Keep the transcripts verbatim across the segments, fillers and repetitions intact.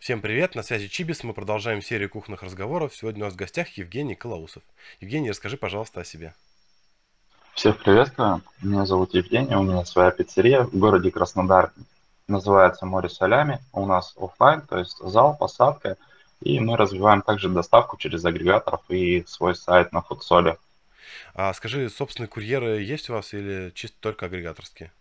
Всем привет, на связи Чибис, мы продолжаем серию кухонных разговоров. Сегодня у нас в гостях Евгений Колоусов. Евгений, расскажи, пожалуйста, о себе. Всех приветствую, меня зовут Евгений, у меня своя пиццерия в городе Краснодар, называется More Салями, у нас офлайн, то есть зал, посадка, и мы развиваем также доставку через агрегаторов и свой сайт на фудсоле. А скажи, собственные курьеры есть у вас или чисто только агрегаторские?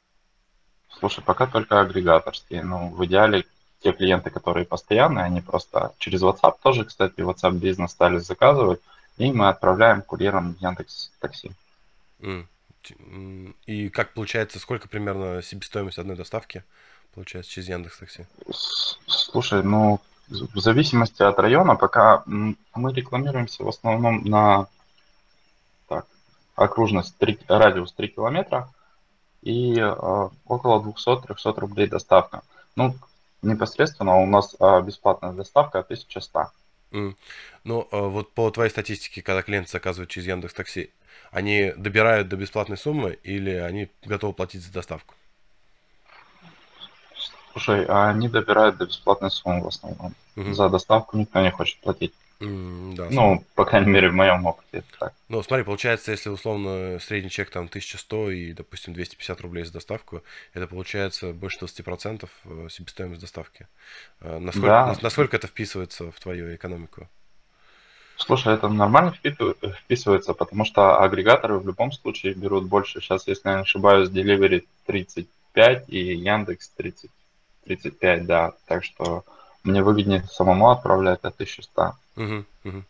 Слушай, пока только агрегаторские, но в идеале... Те клиенты, которые постоянные, они просто через WhatsApp тоже, кстати, WhatsApp-бизнес стали заказывать, и мы отправляем курьерам в Яндекс.Такси. И как получается, сколько примерно себестоимость одной доставки получается через Яндекс.Такси? Слушай, ну, в зависимости от района, пока мы рекламируемся в основном на так, окружность, три, радиус три километра и э, около двести-триста рублей доставка. Ну, непосредственно у нас а, бесплатная доставка тысяча сто. Mm. Ну, а вот по твоей статистике, когда клиенты заказывают через Яндекс.Такси, они добирают до бесплатной суммы или они готовы платить за доставку? Слушай, они добирают до бесплатной суммы в основном. Mm-hmm. За доставку никто не хочет платить. Mm, да, ну, сам. По крайней мере, в моем опыте это так. Ну, смотри, получается, если условно средний чек там тысяча сто и, допустим, двести пятьдесят рублей за доставку, это получается больше двадцати процентов себестоимость доставки. Насколько, да. Насколько это вписывается в твою экономику? Слушай, это нормально вписывается, потому что агрегаторы в любом случае берут больше. Сейчас, если я не ошибаюсь, Delivery тридцать пять и Яндекс тридцать, тридцать пять, да, так что... Мне выгоднее самому отправлять от тысячи ста. Угу, угу.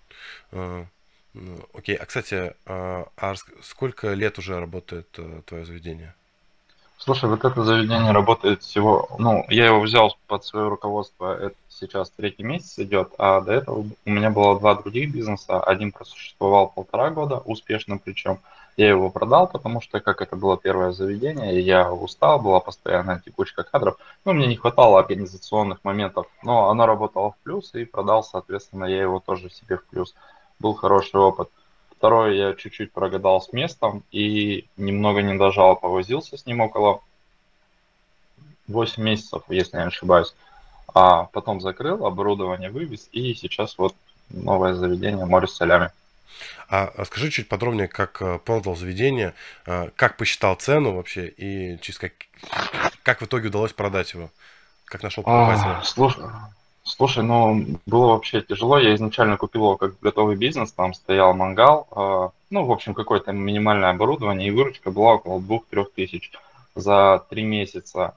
А, ну, окей, а кстати, а, а сколько лет уже работает а, твое заведение? Слушай, вот это заведение работает всего... Ну, я его взял под свое руководство, это сейчас третий месяц идет, а до этого у меня было два других бизнеса. Один просуществовал полтора года, успешно причем. Я его продал, потому что, как это было первое заведение, я устал, была постоянная текучка кадров. Ну, мне не хватало организационных моментов, но оно работало в плюс и продал, соответственно, я его тоже себе в плюс. Был хороший опыт. Второе, я чуть-чуть прогадал с местом и немного не дожал, повозился с ним около восьми месяцев, если я не ошибаюсь. А потом закрыл, оборудование вывез, и сейчас вот новое заведение More Салями. А скажи чуть подробнее, как продал заведение, как посчитал цену вообще и через как, как в итоге удалось продать его, как нашел покупателя? А, слушай, слушай, ну было вообще тяжело. Я изначально купил его как готовый бизнес, там стоял мангал, ну в общем какое-то минимальное оборудование, и выручка была около двух-трёх тысяч. За три месяца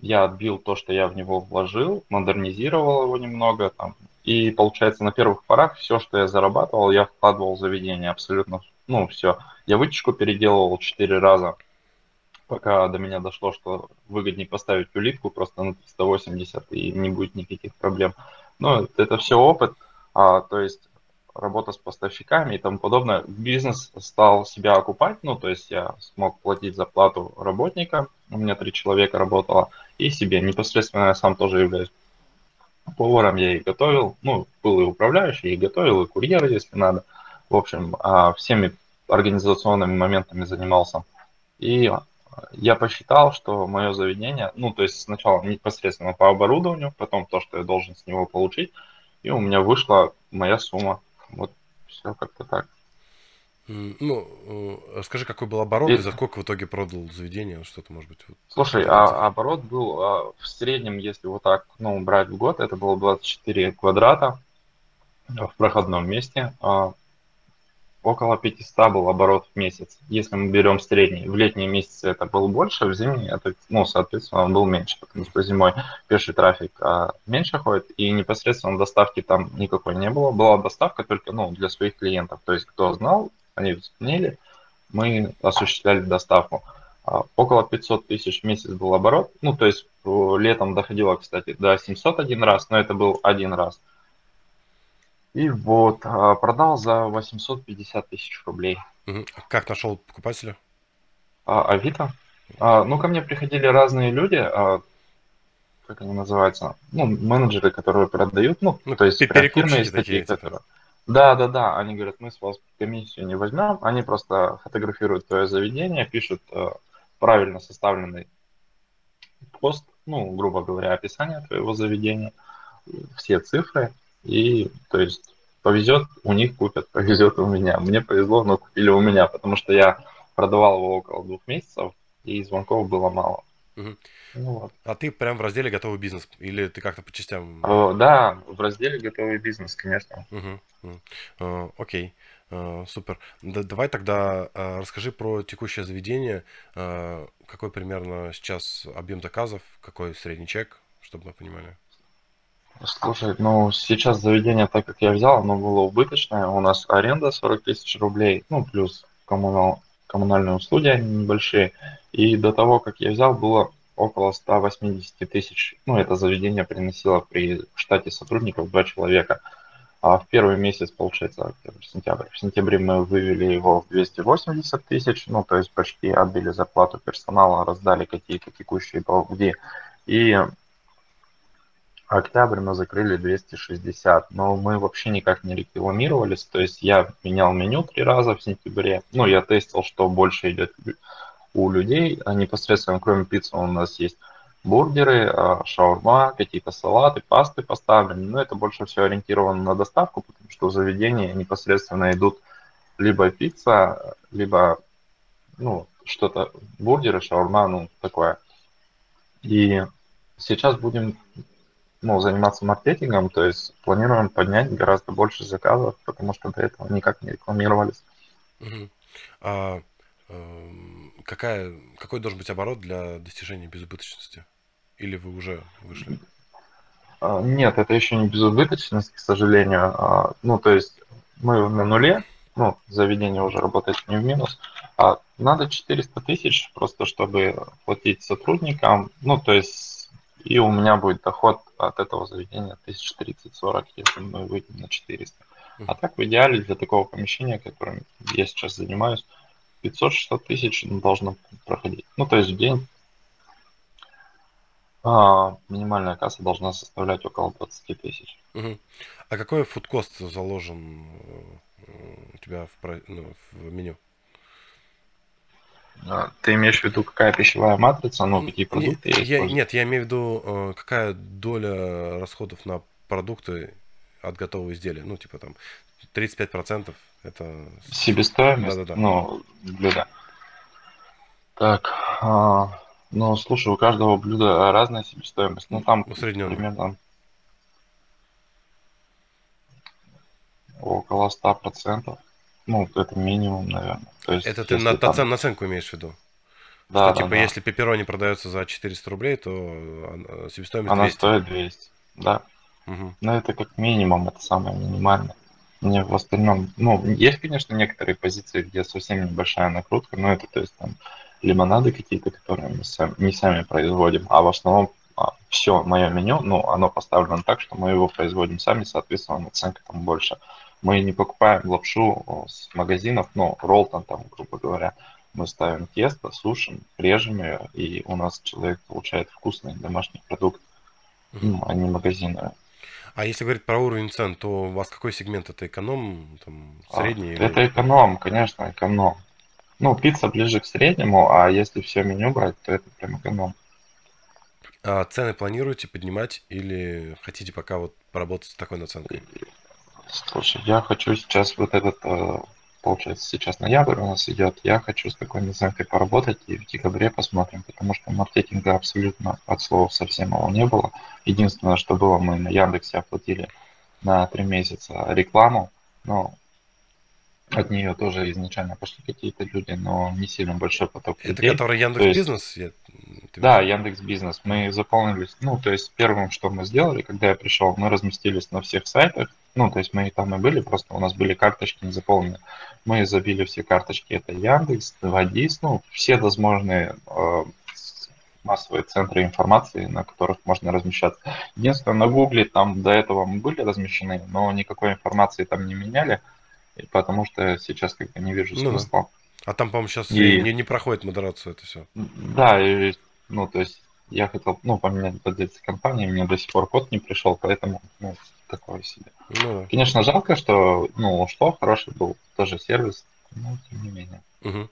я отбил то, что я в него вложил, модернизировал его немного там. И, получается, на первых порах все, что я зарабатывал, я вкладывал в заведение абсолютно, ну, все. Я вытяжку переделывал четыре раза, пока до меня дошло, что выгоднее поставить улитку просто на триста восемьдесят, и не будет никаких проблем. Но это все опыт, а, то есть работа с поставщиками и тому подобное. Бизнес стал себя окупать, ну, то есть я смог платить зарплату работника, у меня три человека работало, и себе. Непосредственно я сам тоже являюсь поваром, я и готовил, ну, был и управляющий, и готовил, и курьер, если надо. В общем, всеми организационными моментами занимался. И я посчитал, что мое заведение, ну, то есть сначала непосредственно по оборудованию, потом то, что я должен с него получить, и у меня вышла моя сумма. Вот все как-то так. Ну, расскажи, какой был оборот и... и за сколько в итоге продал заведение, что-то может быть. Вот... Слушай, а, оборот был а, в среднем, если вот так, ну, брать в год, это было двадцать четыре квадрата в проходном месте, а, около пятисот был оборот в месяц, если мы берем средний. В летние месяцы это было больше, в зимние это, ну, соответственно, он был меньше, потому что зимой пеший трафик а, меньше ходит, и непосредственно доставки там никакой не было, была доставка только, ну, для своих клиентов, то есть кто знал, они звонили, мы осуществляли доставку. Около пятисот тысяч в месяц был оборот. Ну, то есть летом доходило, кстати, до семисот один раз, но это был один раз. И вот, продал за восемьсот пятьдесят тысяч рублей. Как нашел покупателя? А, Авито. А, ну, ко мне приходили разные люди, а, как они называются, ну, менеджеры, которые продают, ну, ну то есть перекупщики такие, которые... Да, да, да, они говорят, мы с вас комиссию не возьмем, они просто фотографируют твое заведение, пишут э, правильно составленный пост, ну, грубо говоря, описание твоего заведения, все цифры, и то есть повезет, у них купят, повезет у меня. Мне повезло, но купили у меня, потому что я продавал его около двух месяцев, и звонков было мало. Угу. Ну, вот. А ты прям в разделе «Готовый бизнес» или ты как-то по частям? О, да, в разделе «Готовый бизнес», конечно. Угу. О, окей. Супер. Да, давай тогда э, расскажи про текущее заведение. Э, какой примерно сейчас объем заказов, какой средний чек, чтобы мы понимали. Слушай, ну сейчас заведение, так как я взял, оно было убыточное. У нас аренда сорок тысяч рублей, ну плюс коммунал, коммунальные услуги, они небольшие. И до того, как я взял, было около сто восемьдесят тысяч. Ну это заведение приносило при штате сотрудников два человека. А в первый месяц, получается, октябрь-сентябрь. В сентябре мы вывели его в двести восемьдесят тысяч, ну, то есть почти отбили зарплату персонала, раздали какие-то текущие долги. И октябрь мы закрыли двести шестьдесят, но мы вообще никак не рекламировались, то есть я менял меню три раза в сентябре, ну, я тестил, что больше идет у людей, а непосредственно, кроме пиццы, у нас есть бургеры, шаурма, какие-то салаты, пасты поставлены. Но это больше всего ориентировано на доставку, потому что в заведении непосредственно идут либо пицца, либо ну, что-то, бургеры, шаурма, ну такое. И сейчас будем ну, заниматься маркетингом, то есть планируем поднять гораздо больше заказов, потому что до этого никак не рекламировались. Uh-huh. Uh, um, какая, какой должен быть оборот для достижения безубыточности? Или вы уже вышли? Нет, это еще не безубыточность, к сожалению. Ну, то есть мы на нуле, ну, заведение уже работает не в минус. А надо четыреста тысяч просто, чтобы платить сотрудникам. Ну, то есть и у меня будет доход от этого заведения тридцать сорок тысяч, если мы выйдем на четыреста. А так в идеале для такого помещения, которым я сейчас занимаюсь, пятьсот-шестьсот тысяч должно проходить. Ну, то есть в день а, минимальная касса должна составлять около двадцать тысяч. Угу. А какой фудкост заложен у тебя в, ну, в меню? Ты имеешь в виду, какая пищевая матрица, ну, какие продукты? Нет, я, нет, я имею в виду, какая доля расходов на продукты от готового изделия, ну, типа там тридцать пять процентов. Это себестоимость, да, да, да. Ну, блюда. Так, а, ну, слушай, у каждого блюда разная себестоимость. Ну, там примерно около ста процентов. Ну, это минимум, наверное. То есть, это ты на, там... наценку имеешь в виду? Да, что, да, типа, да. Если пепперони продается за четыреста рублей, то себестоимость она двести. Стоит двести, да. Угу. Но это как минимум, это самое минимальное. Мне в остальном, ну, есть, конечно, некоторые позиции, где совсем небольшая накрутка, но это, то есть, там, лимонады какие-то, которые мы сами, не сами производим, а в основном все мое меню, ну, оно поставлено так, что мы его производим сами, соответственно, наценка там больше. Мы не покупаем лапшу с магазинов, но роллтон там, грубо говоря, мы ставим тесто, сушим, режем ее, и у нас человек получает вкусный домашний продукт, ну, а не магазинный. А если говорить про уровень цен, то у вас какой сегмент? Это эконом, там, средний? А, или... Это эконом, конечно, эконом. Ну, пицца ближе к среднему, а если все меню брать, то это прям эконом. А цены планируете поднимать или хотите пока вот поработать с такой наценкой? Слушай, я хочу сейчас вот этот, получается, сейчас ноябрь у нас идет, я хочу с такой наценкой поработать и в декабре посмотрим, потому что маркетинга абсолютно от слова совсем его не было. Единственное, что было, мы на Яндексе оплатили на три месяца рекламу, но от нее тоже изначально пошли какие-то люди, но не сильно большой поток людей. Это который Яндекс.Бизнес? Да, Яндекс.Бизнес. Мы заполнились, ну, то есть первым, что мы сделали, когда я пришел, мы разместились на всех сайтах, ну, то есть мы там и были, просто у нас были карточки не заполнены. Мы забили все карточки, это Яндекс, Вадис, ну, все возможные э, массовые центры информации, на которых можно размещаться. Единственное, на Гугле там до этого мы были размещены, но никакой информации там не меняли, потому что сейчас как-то не вижу смысла. Ну, а там, по-моему, сейчас и... не, не проходит модерацию это все. Да, и, ну, то есть я хотел, ну, поменять владельца компании, мне до сих пор код не пришел, поэтому, ну, такое себе. Ну, да. Конечно, жалко, что, ну, ушло, хороший был тоже сервис, но тем не менее. Угу.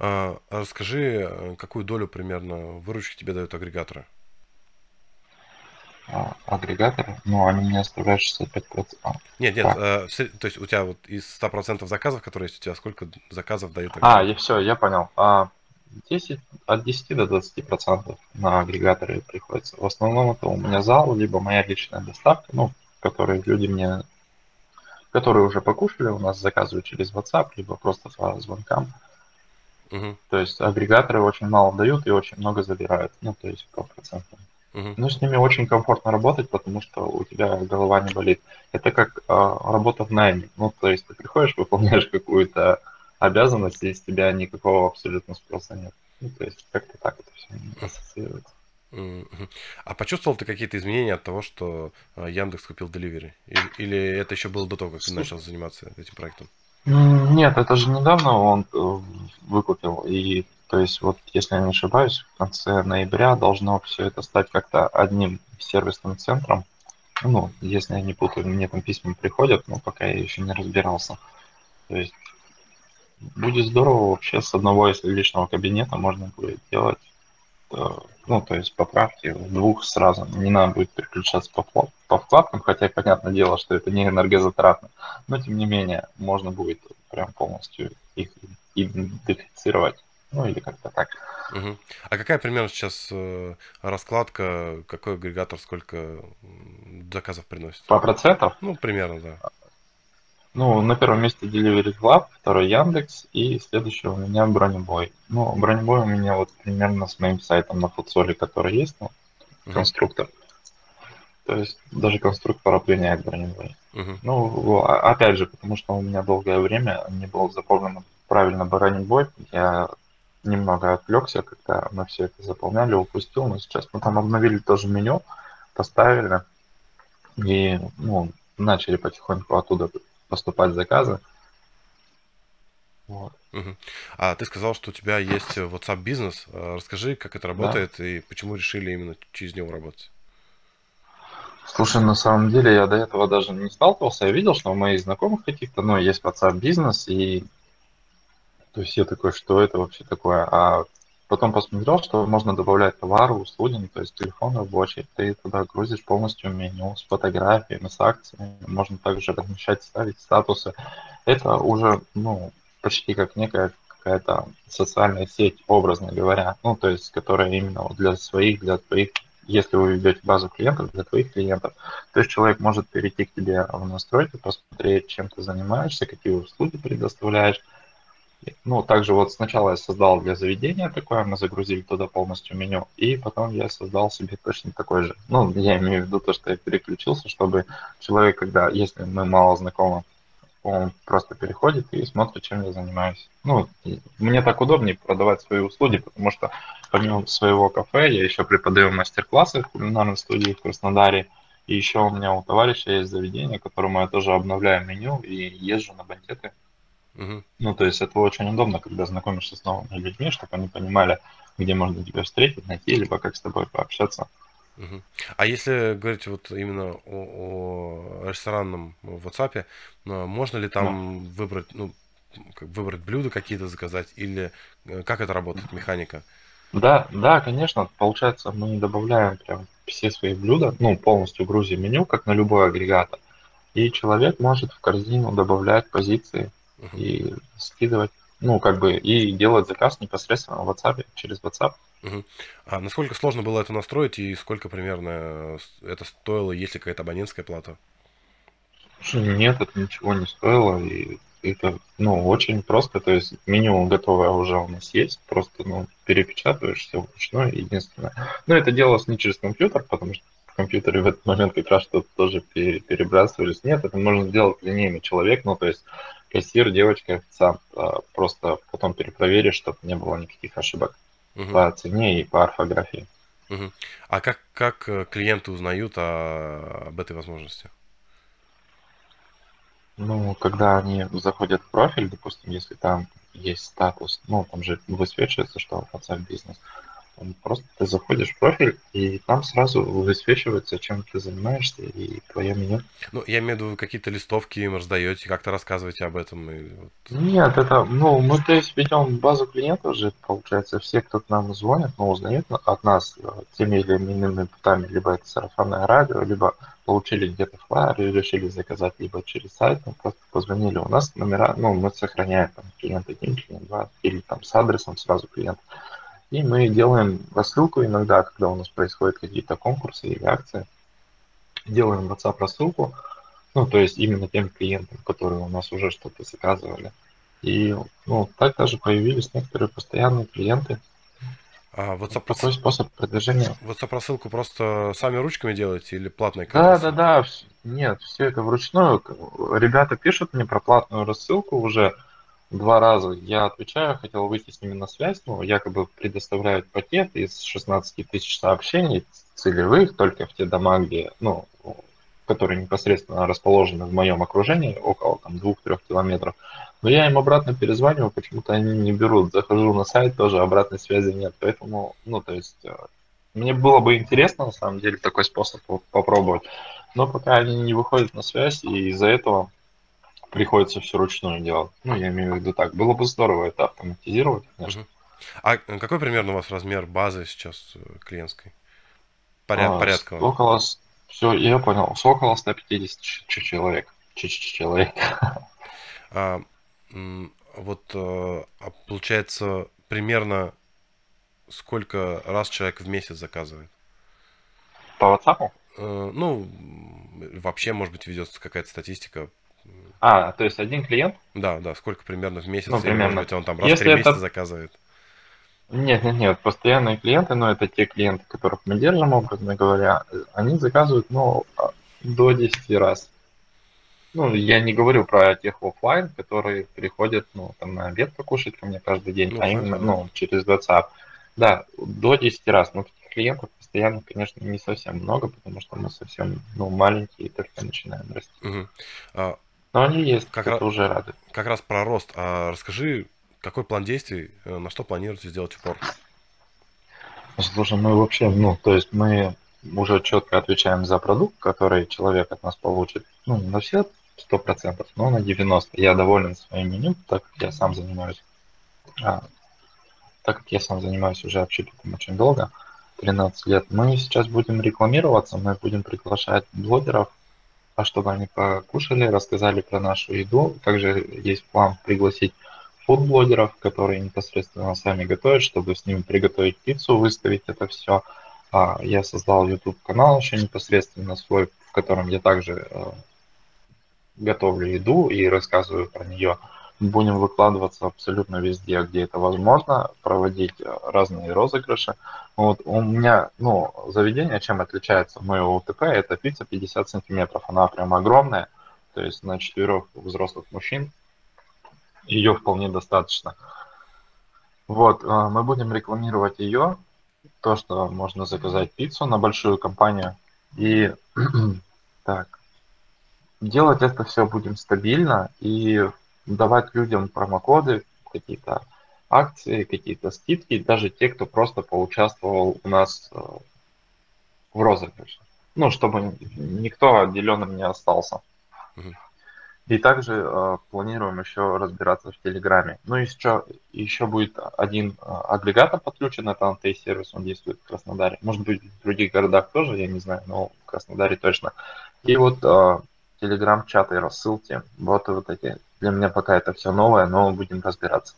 А, расскажи, какую долю примерно выручки тебе дают агрегаторы? агрегаторы, но они не оставляют шестьдесят пять процентов. Нет, нет, а, то есть у тебя вот из сто процентов заказов, которые есть у тебя, сколько заказов дают? А, и все, я понял. А, десять, от десяти до двадцати процентов на агрегаторы приходится. В основном это у меня зал, либо моя личная доставка, ну, которые люди мне, которые уже покушали, у нас заказывают через WhatsApp, либо просто по звонкам. Угу. То есть агрегаторы очень мало дают и очень много забирают, ну, то есть по процентам. Угу. Но с ними очень комфортно работать, потому что у тебя голова не болит. Это как э, работа в найме. Ну, то есть ты приходишь, выполняешь какую-то обязанность, и из тебя никакого абсолютно спроса нет. Ну, то есть как-то так это все ассоциируется. Угу. А почувствовал ты какие-то изменения от того, что Яндекс купил Delivery? Или, или это еще было до того, как ты начал заниматься этим проектом? Нет, это же недавно он выкупил, и то есть вот, если я не ошибаюсь, в конце ноября должно все это стать как-то одним сервисным центром. Ну, если я не путаю, мне там письма приходят, но пока я еще не разбирался. То есть будет здорово вообще с одного из личного кабинета можно будет делать, ну, то есть поправки в двух сразу. Не надо будет переключаться по, по вкладкам, хотя, понятное дело, что это не энергозатратно. Но, тем не менее, можно будет прям полностью их идентифицировать. Ну, или как-то так. Угу. А какая примерно сейчас раскладка, какой агрегатор, сколько заказов приносит? По процентам? Ну, примерно, да. Ну, на первом месте Delivery Club, второй Яндекс, и следующий у меня Broniboy. Ну, Broniboy у меня вот примерно с моим сайтом на футсоле, который есть, ну, конструктор. Mm-hmm. То есть даже конструктор определяет Broniboy. Mm-hmm. Ну, опять же, потому что у меня долгое время не было заполнено правильно Broniboy. Я немного отвлекся, когда мы все это заполняли, упустил, но сейчас мы там обновили тоже меню, поставили, и, ну, начали потихоньку оттуда поступать заказы. Вот. Угу. А ты сказал, что у тебя есть WhatsApp бизнес. Расскажи, как это работает, да, и почему решили именно через него работать? Слушай, на самом деле я до этого даже не сталкивался. Я видел, что у моих знакомых каких-то, ну, есть WhatsApp бизнес, и то есть я такой, что это вообще такое? А потом посмотрел, что можно добавлять товары, услуги, то есть телефон рабочий, ты туда грузишь полностью меню с фотографиями, с акциями, можно также размещать, ставить статусы. Это уже, ну, почти как некая какая-то социальная сеть, образно говоря, ну, то есть, которая именно для своих, для твоих, если вы ведете базу клиентов, для твоих клиентов, то есть человек может перейти к тебе в настройки, посмотреть, чем ты занимаешься, какие услуги предоставляешь. Ну, также вот сначала я создал для заведения такое, мы загрузили туда полностью меню, и потом я создал себе точно такой же. Ну, я имею в виду то, что я переключился, чтобы человек, когда, если мы мало знакомы, он просто переходит и смотрит, чем я занимаюсь. Ну, мне так удобнее продавать свои услуги, потому что помимо своего кафе я еще преподаю мастер-классы в кулинарной студии в Краснодаре, и еще у меня у товарища есть заведение, которому я тоже обновляю меню и езжу на банкеты. Угу. Ну, то есть это очень удобно, когда знакомишься с новыми людьми, чтобы они понимали, где можно тебя встретить, найти, либо как с тобой пообщаться. Угу. А если говорить вот именно о, о ресторанном WhatsApp, можно ли там, да, выбрать, ну, выбрать блюда какие-то, заказать, или как это работает, механика? Да, да, конечно. Получается, мы добавляем прям все свои блюда, ну, полностью грузим меню, как на любой агрегатор, и человек может в корзину добавлять позиции и скидывать, ну, как бы, и делать заказ непосредственно в WhatsApp, через WhatsApp. Uh-huh. А насколько сложно было это настроить и сколько примерно это стоило, есть ли какая-то абонентская плата? Нет, это ничего не стоило, и это, ну, очень просто, то есть меню готовое уже у нас есть, просто, ну, перепечатываешь все вручную, единственное. Но это делалось не через компьютер, потому что компьютеры в этот момент как раз что-то тоже перебрасывались. Нет, это можно сделать линейный человек, ну, то есть кассир, девочка, официант, просто потом перепроверишь, чтобы не было никаких ошибок, угу, по цене и по орфографии. Угу. А как, как клиенты узнают о, об этой возможности? Ну, когда они заходят в профиль, допустим, если там есть статус, ну, там же высвечивается, что WhatsApp бизнес, Просто ты заходишь в профиль, и там сразу высвечивается, чем ты занимаешься, и твое меню. Ну, я имею в виду, какие-то листовки им раздаете, как-то рассказываете об этом. И вот... Нет, это, ну, мы, то есть, ведем базу клиентов же, получается, все, кто к нам звонит, но узнают от нас теми или иными путами, либо это сарафанное радио, либо получили где-то флайер и решили заказать, либо через сайт, ну, просто позвонили. У нас номера, ну, мы сохраняем там клиент один, клиент два, или там с адресом сразу клиент. И мы делаем рассылку иногда, когда у нас происходят какие-то конкурсы или акции. Делаем WhatsApp рассылку, ну, то есть именно тем клиентам, которые у нас уже что-то заказывали. И, ну, так даже появились некоторые постоянные клиенты. А, WhatsApp... Такой способ продвижения. WhatsApp рассылку просто сами ручками делаете или платной? Да, да, да. Нет, все это вручную. Ребята пишут мне про платную рассылку уже. Два раза я отвечаю, хотел выйти с ними на связь, но якобы предоставляют пакет из шестнадцати тысяч сообщений целевых только в те дома, где, ну, которые непосредственно расположены в моем окружении, около там двух-трех километров. Но я им обратно перезваниваю, почему-то они не берут. Захожу на сайт, тоже обратной связи нет. Поэтому, ну, то есть, мне было бы интересно, на самом деле, такой способ попробовать. Но пока они не выходят на связь, и из-за этого... приходится все ручную делать. Ну, я имею в виду так. Было бы здорово это автоматизировать, конечно. А какой примерно у вас размер базы сейчас клиентской? Поряд, а, порядка? Около... Все, я понял. Около ста пятидесяти человек. Человек. А, вот получается примерно сколько раз человек в месяц заказывает? По WhatsApp? Ну, вообще, может быть, ведется какая-то статистика. А, то есть один клиент? Да, да, сколько примерно в месяц, ну, примерно. Или, может быть, он там раз Если в три это... месяца заказывает? Нет, нет, нет, постоянные клиенты, но ну, это те клиенты, которых мы держим, образно говоря, они заказывают, ну, до десяти раз. Ну, я не говорю про тех офлайн, которые приходят, ну, там, на обед покушать ко мне каждый день, ну, а именно, ну, через WhatsApp. Да, до десяти раз, но таких клиентов постоянно, конечно, не совсем много, потому что мы совсем, ну, маленькие и только начинаем расти. Угу. Но они есть, как раз, уже рады. Как раз про рост. А расскажи, какой план действий, на что планируете сделать упор? Слушай, мы вообще, ну, то есть мы уже четко отвечаем за продукт, который человек от нас получит, ну, не на все сто процентов, но на девяносто процентов. Я доволен своим меню, так как я сам занимаюсь, а, так как я сам занимаюсь уже общепитом очень долго, тринадцать лет. Мы сейчас будем рекламироваться, мы будем приглашать блогеров, а чтобы они покушали, рассказали про нашу еду. Также есть план пригласить фудблогеров, которые непосредственно сами готовят, чтобы с ними приготовить пиццу, выставить это все. Я создал YouTube-канал еще непосредственно свой, в котором я также готовлю еду и рассказываю про нее. Будем выкладываться абсолютно везде, где это возможно, проводить разные розыгрыши. Вот у меня, ну, заведение, чем отличается от моего УТП, это пицца пятьдесят сантиметров, она прям огромная, то есть на четырех взрослых мужчин ее вполне достаточно. Вот, мы будем рекламировать ее, то, что можно заказать пиццу на большую компанию, и так, делать это все будем стабильно и давать людям промокоды, какие-то акции, какие-то скидки, даже те, кто просто поучаствовал у нас в розыгрыше. Ну, чтобы никто отделенным не остался. Mm-hmm. И также э, планируем еще разбираться в Телеграме. Ну, и еще, еще будет один агрегатор подключен, это эн ти эй-сервис, он действует в Краснодаре. Может быть, в других городах тоже, я не знаю, но в Краснодаре точно. И вот э, Телеграм-чаты, рассылки, вот, вот эти. Для меня пока это все новое, но будем разбираться.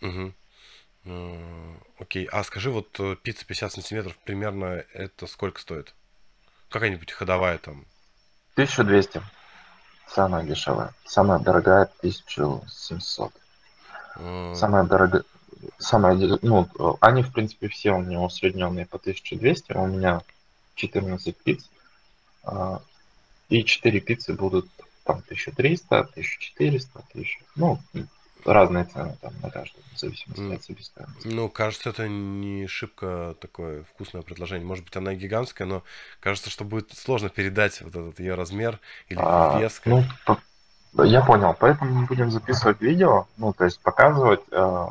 Угу. Окей. А скажи, вот пицца пятьдесят сантиметров примерно это сколько стоит? Какая-нибудь ходовая там? тысяча двести. Самая дешевая. Самая дорогая тысяча семьсот. А... Самая дорогая... Самая... Ну, они, в принципе, все у меня усредненные по тысяче двести. У меня четырнадцать пицц. И четыре пиццы будут... Там тысяча триста, тысяча четыреста, тысяча, ну, разные цены там на каждую, в зависимости от себестоимости. Ну, кажется, это не шибко такое вкусное предложение. Может быть, она гигантская, но кажется, что будет сложно передать вот этот ее размер или а, вес. Ну, я понял, поэтому мы будем записывать видео, ну, то есть показывать, э,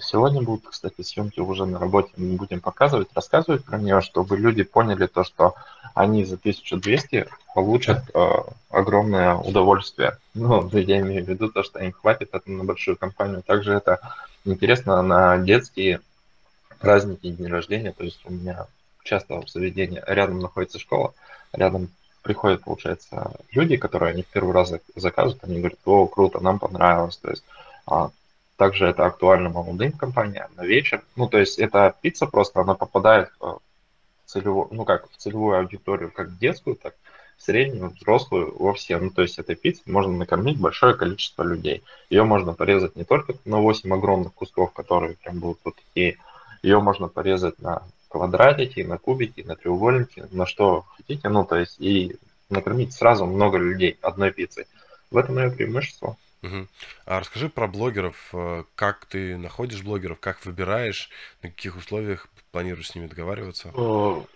сегодня будут, кстати, съемки уже на работе, мы будем показывать, рассказывать про нее, чтобы люди поняли то, что они за тысячу двести получат э, огромное удовольствие. Ну, я имею в виду то, что им хватит это на большую компанию. Также это интересно на детские праздники, дни рождения. То есть у меня часто в заведении рядом находится школа, рядом приходят, получается, люди, которые они в первый раз заказывают, они говорят: о, круто, нам понравилось. То есть а, также это актуально молодым компаниям на вечер. Ну, то есть эта пицца просто, она попадает в целевую, ну, как в целевую аудиторию, как в детскую, так в среднюю, взрослую, во все. Ну, то есть этой пиццей можно накормить большое количество людей. Ее можно порезать не только на восемь огромных кусков, которые прям будут вот такие. Ее можно порезать на квадратики, на кубики, на треугольники, на что хотите, ну, то есть, и накормить сразу много людей одной пиццей. В этом ее преимущество. Угу. А расскажи про блогеров. Как ты находишь блогеров, как выбираешь, на каких условиях планируешь с ними договариваться?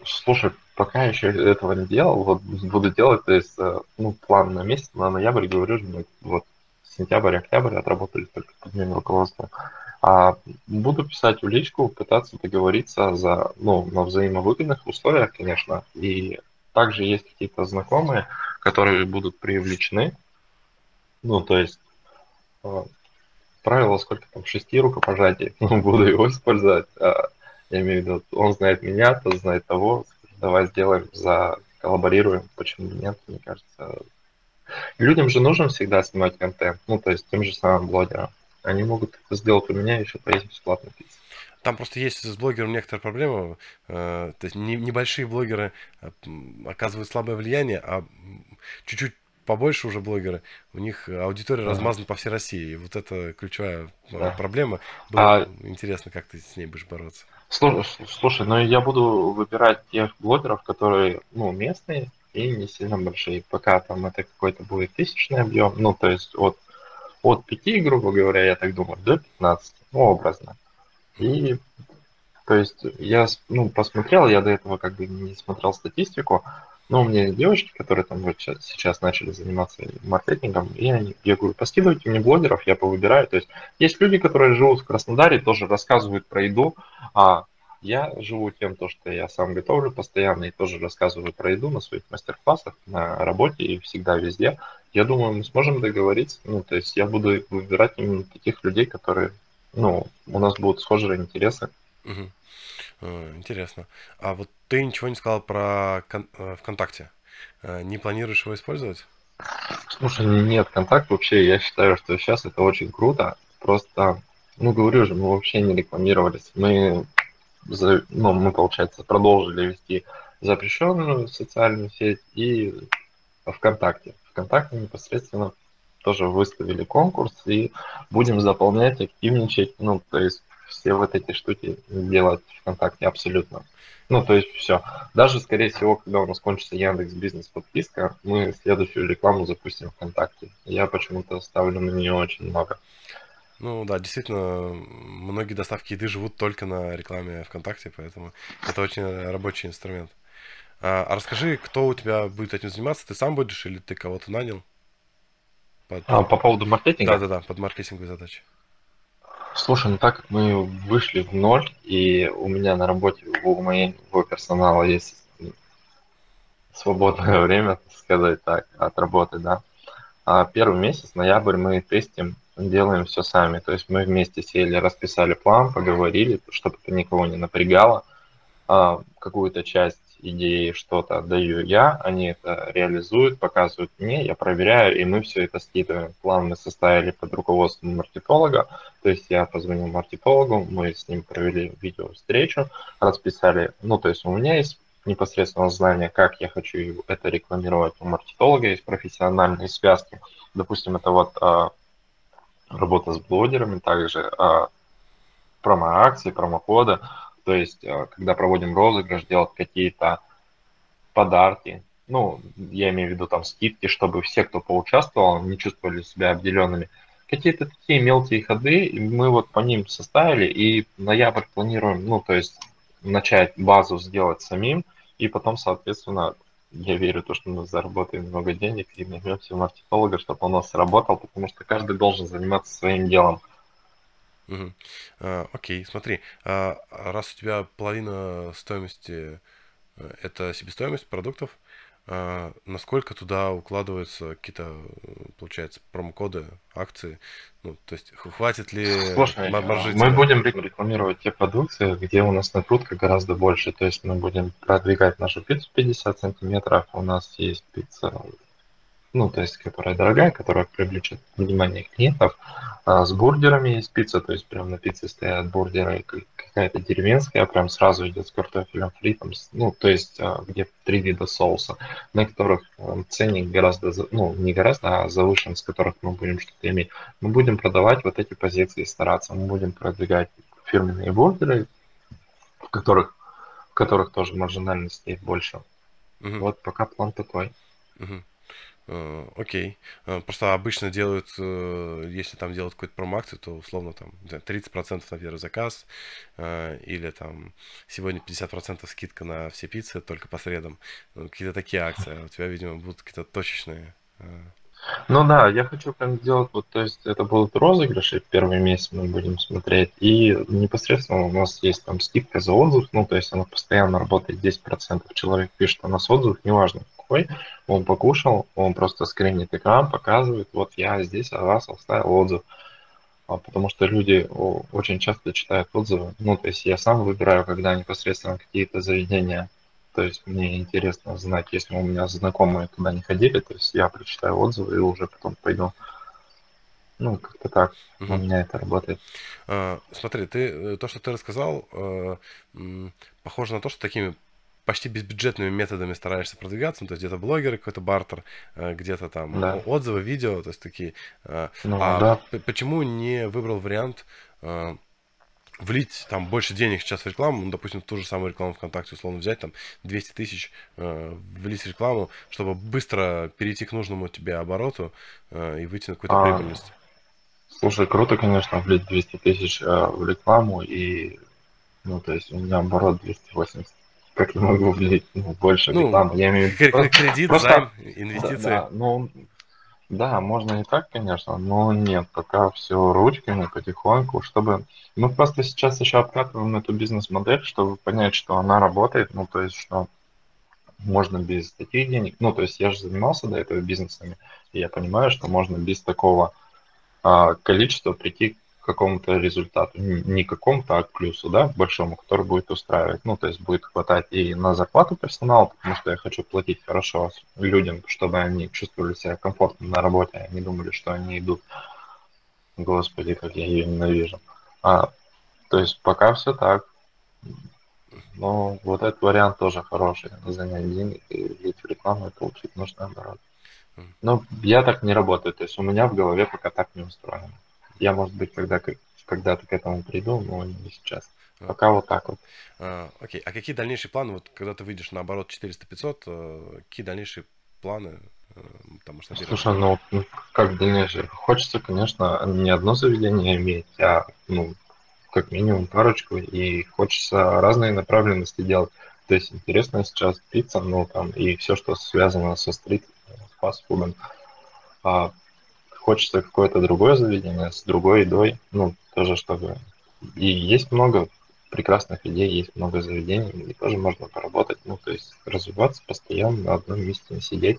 Слушай, пока еще этого не делал, вот буду делать, то есть, ну, план на месяц, на ноябрь, говорю, мы вот сентябрь, октябрь отработали только под моим руководством. А буду писать в личку, пытаться договориться за, ну, на взаимовыгодных условиях, конечно. И также есть какие-то знакомые, которые будут привлечены. Ну, то есть, правило, сколько там, шести рукопожатий. Буду его использовать. Я имею в виду, он знает меня, тот знает того. Давай сделаем, заколлаборируем. Почему нет, мне кажется. Людям же нужно всегда снимать контент. Ну, то есть, тем же самым блогерам. Они могут это сделать у меня, еще поесть бесплатно пиццу. Там просто есть с блогером некоторая проблема. То есть небольшие блогеры оказывают слабое влияние, а чуть-чуть побольше уже блогеры, у них аудитория размазана по всей России. И вот это ключевая да. проблема. Было а... интересно, как ты с ней будешь бороться. Слушай, слушай, ну я буду выбирать тех блогеров, которые, ну, местные и не сильно большие. Пока там это какой-то будет тысячный объем. Ну, то есть вот от пяти, грубо говоря, я так думаю, до пятнадцати, ну, образно. И, то есть, я, ну, посмотрел, я до этого как бы не смотрел статистику, но у меня есть девочки, которые там вот сейчас, сейчас начали заниматься маркетингом, и они, я говорю, поскидывайте мне блогеров, я повыбираю. То есть, есть люди, которые живут в Краснодаре, тоже рассказывают про еду, а я живу тем, то, что я сам готовлю постоянно и тоже рассказываю про еду на своих мастер-классах, на работе и всегда везде. Я думаю, мы сможем договориться. Ну, то есть я буду выбирать именно таких людей, которые, ну, у нас будут схожие интересы. Угу. Интересно. А вот ты ничего не сказал про ВКонтакте. Не планируешь его использовать? Слушай, нет, ВКонтакт вообще, я считаю, что сейчас это очень круто. Просто, ну, говорю же, мы вообще не рекламировались. Мы... За, ну, мы, получается, продолжили вести запрещенную социальную сеть и ВКонтакте. ВКонтакте непосредственно тоже выставили конкурс и будем заполнять, активничать, ну, то есть все вот эти штуки делать ВКонтакте абсолютно. Ну, то есть все. Даже, скорее всего, когда у нас кончится Яндекс.Бизнес подписка, мы следующую рекламу запустим ВКонтакте. Я почему-то ставлю на нее очень много. Ну да, действительно, многие доставки еды живут только на рекламе ВКонтакте, поэтому это очень рабочий инструмент. А, а расскажи, кто у тебя будет этим заниматься? Ты сам будешь или ты кого-то нанял? Под... А, по поводу маркетинга? Да-да-да, под маркетинговые задачи. Слушай, ну так как мы вышли в ноль, и у меня на работе, у моего персонала есть свободное время, так сказать так, от работы, да. А первый месяц, ноябрь, мы тестим, делаем все сами. То есть мы вместе сели, расписали план, поговорили, чтобы это никого не напрягало. А какую-то часть идеи, что-то даю я, они это реализуют, показывают мне, я проверяю, и мы все это скидываем. План мы составили под руководством маркетолога. То есть я позвонил маркетологу, мы с ним провели видеовстречу, расписали. Ну, то есть у меня есть непосредственно знание, как я хочу это рекламировать. У маркетолога есть профессиональные связки. Допустим, это вот... работа с блогерами, также а, промо-акции, промокоды, то есть а, когда проводим розыгрыш, делать какие-то подарки, ну, я имею в виду там скидки, чтобы все, кто поучаствовал, не чувствовали себя обделенными. Какие-то такие мелкие ходы, мы вот по ним составили, и ноябрь планируем, ну, то есть начать базу сделать самим, и потом, соответственно, я верю в то, что мы заработаем много денег и наймем маркетолога, чтобы он у нас работал, потому что каждый должен заниматься своим делом. Угу. А, окей, смотри, а раз у тебя половина стоимости – это себестоимость продуктов, а насколько туда укладываются какие-то, получается, промокоды, акции? Ну, то есть хватит ли Слушай, маржи? Мы будем рекламировать те продукты, где у нас накрутка гораздо больше. То есть мы будем продвигать нашу пиццу пятьдесят сантиметров. У нас есть пицца, ну, то есть, которая дорогая, которая привлечет внимание клиентов. А с бургерами есть пицца, то есть прям на пицце стоят бургеры, какая-то деревенская, прям сразу идет с картофелем фри, там, ну, то есть где три вида соуса, на которых ценник гораздо, ну, не гораздо, а завышен, с которых мы будем что-то иметь. Мы будем продавать вот эти позиции, стараться, мы будем продвигать фирменные бургеры, в которых, в которых тоже маржинальность есть больше. Угу. Вот пока план такой. Угу. Окей. Okay. Просто обычно делают, если там делают какой-то промо-акцию, то условно там тридцать процентов на первый заказ, или там сегодня пятьдесят процентов скидка на все пиццы, только по средам. Какие-то такие акции. У тебя, видимо, будут какие-то точечные. Ну да, я хочу прям сделать, вот, то есть это будут розыгрыши, первый месяц мы будем смотреть, и непосредственно у нас есть там скидка за отзыв, ну то есть она постоянно работает, десять процентов человек пишет у нас отзыв, неважно какой, он покушал, он просто скринит экран, показывает, вот я здесь о вас оставил отзыв, потому что люди очень часто читают отзывы, ну то есть я сам выбираю, когда непосредственно какие-то заведения. То есть мне интересно знать, если у меня знакомые туда не ходили, то есть я прочитаю отзывы и уже потом пойду. Ну, как-то так у меня это работает. А, смотри, ты, то, что ты рассказал, похоже на то, что такими почти безбюджетными методами стараешься продвигаться, ну, то есть где-то блогеры, какой-то бартер, где-то там да. отзывы, видео, то есть такие. Ну, а да. Почему не выбрал вариант... влить там больше денег сейчас в рекламу, ну, допустим, ту же самую рекламу ВКонтакте, условно, взять, там, двести тысяч, э, влить в рекламу, чтобы быстро перейти к нужному тебе обороту э, и выйти на какую-то а, прибыльность? Слушай, круто, конечно, влить двести тысяч э, в рекламу, и, ну, то есть у меня оборот двести восемьдесят. Как я могу влить ну, больше в ну, рекламу? Я имею в виду... Просто, кредит, просто... займ, инвестиции. Да, да, ну... Да, можно и так, конечно, но нет, пока все ручками, потихоньку, чтобы... Мы просто сейчас еще обкатываем эту бизнес-модель, чтобы понять, что она работает, ну, то есть, что можно без таких денег, ну, то есть, я же занимался до этого бизнесами, и я понимаю, что можно без такого а, количества прийти к какому-то результату, не к какому-то, а к плюсу, да, к большому, который будет устраивать, ну, то есть, будет хватать и на зарплату персонала, потому что я хочу платить хорошо людям, чтобы они чувствовали себя комфортно на работе, они думали, что они идут, господи, как я ее ненавижу, а, то есть, пока все так, но вот этот вариант тоже хороший, занять деньги и влить в рекламу и получить нужный оборот, но я так не работаю, то есть, у меня в голове пока так не устроено. Я, может быть, когда-то когда к этому приду, но не сейчас. Пока вот так вот. Окей. Okay. А какие дальнейшие планы? Вот когда ты выйдешь на оборот четыреста-пятьсот, какие дальнейшие планы? Там, что Слушай, ну как дальнейшие? Хочется, конечно, не одно заведение иметь, а ну, как минимум парочку. И хочется разные направленности делать. То есть интересно сейчас пицца, ну там и все, что связано со стрит, с фастфудом. Хочется какое-то другое заведение с другой едой, ну, тоже чтобы... И есть много прекрасных идей, есть много заведений, и тоже можно поработать, ну, то есть развиваться постоянно, на одном месте не сидеть.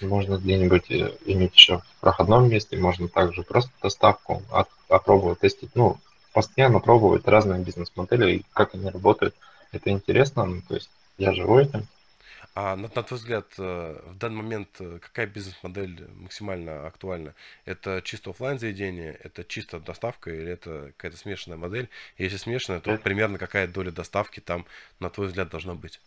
Можно где-нибудь иметь еще в проходном месте, можно также просто доставку от, опробовать, тестить, ну, постоянно пробовать разные бизнес-модели, и как они работают, это интересно, ну, то есть я живу этим. А на, на твой взгляд, в данный момент какая бизнес-модель максимально актуальна? Это чисто офлайн заведение, это чисто доставка или это какая-то смешанная модель? Если смешанная, то это... примерно какая доля доставки там, на твой взгляд, должна быть?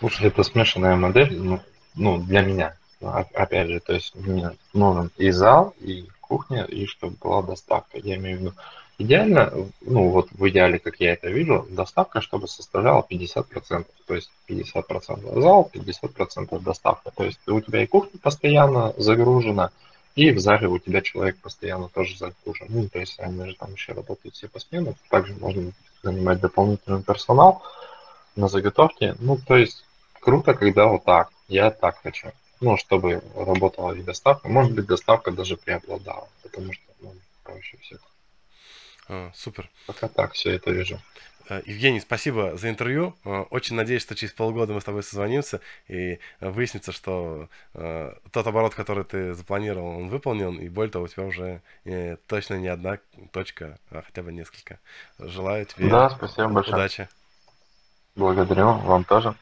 Слушай, это смешанная модель, ну, ну для меня, опять же, то есть мне нужен и зал, и кухня, и чтобы была доставка, я имею в виду. Идеально, ну вот в идеале, как я это вижу, доставка, чтобы составляла пятьдесят процентов, то есть пятьдесят процентов зал, пятьдесят процентов доставка, то есть у тебя и кухня постоянно загружена, и в зале у тебя человек постоянно тоже загружен, ну то есть они же там еще работают все по сменам, также можно занимать дополнительный персонал на заготовке, ну то есть круто, когда вот так, я так хочу, ну чтобы работала и доставка, может быть доставка даже преобладала, потому что... Ну, короче, всех. А, супер. Пока так все это вижу. Евгений, спасибо за интервью. Очень надеюсь, что через полгода мы с тобой созвонимся и выяснится, что тот оборот, который ты запланировал, он выполнен, и более того, у тебя уже точно не одна точка, а хотя бы несколько. Желаю тебе да, спасибо большое. Удачи. Благодарю, вам тоже.